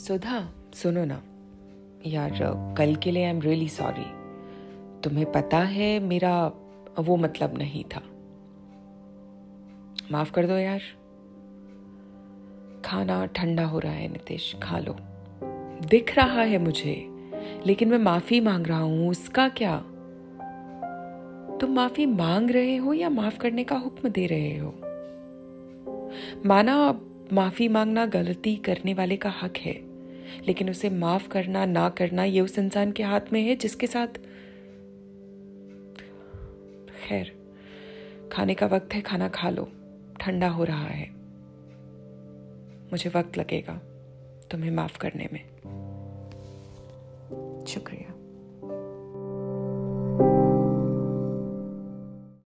सुधा सुनो ना यार, कल के लिए आई एम रियली सॉरी। तुम्हें पता है मेरा वो मतलब नहीं था, माफ कर दो यार। खाना ठंडा हो रहा है नितेश, खा लो। दिख रहा है मुझे, लेकिन मैं माफी मांग रहा हूं। उसका क्या, तुम माफी मांग रहे हो या माफ करने का हुक्म दे रहे हो? माना माफी मांगना गलती करने वाले का हक है, लेकिन उसे माफ करना ना करना ये उस इंसान के हाथ में है जिसके साथ। खैर, खाने का वक्त है, खाना खा लो, ठंडा हो रहा है। मुझे वक्त लगेगा तुम्हें माफ करने में। शुक्रिया।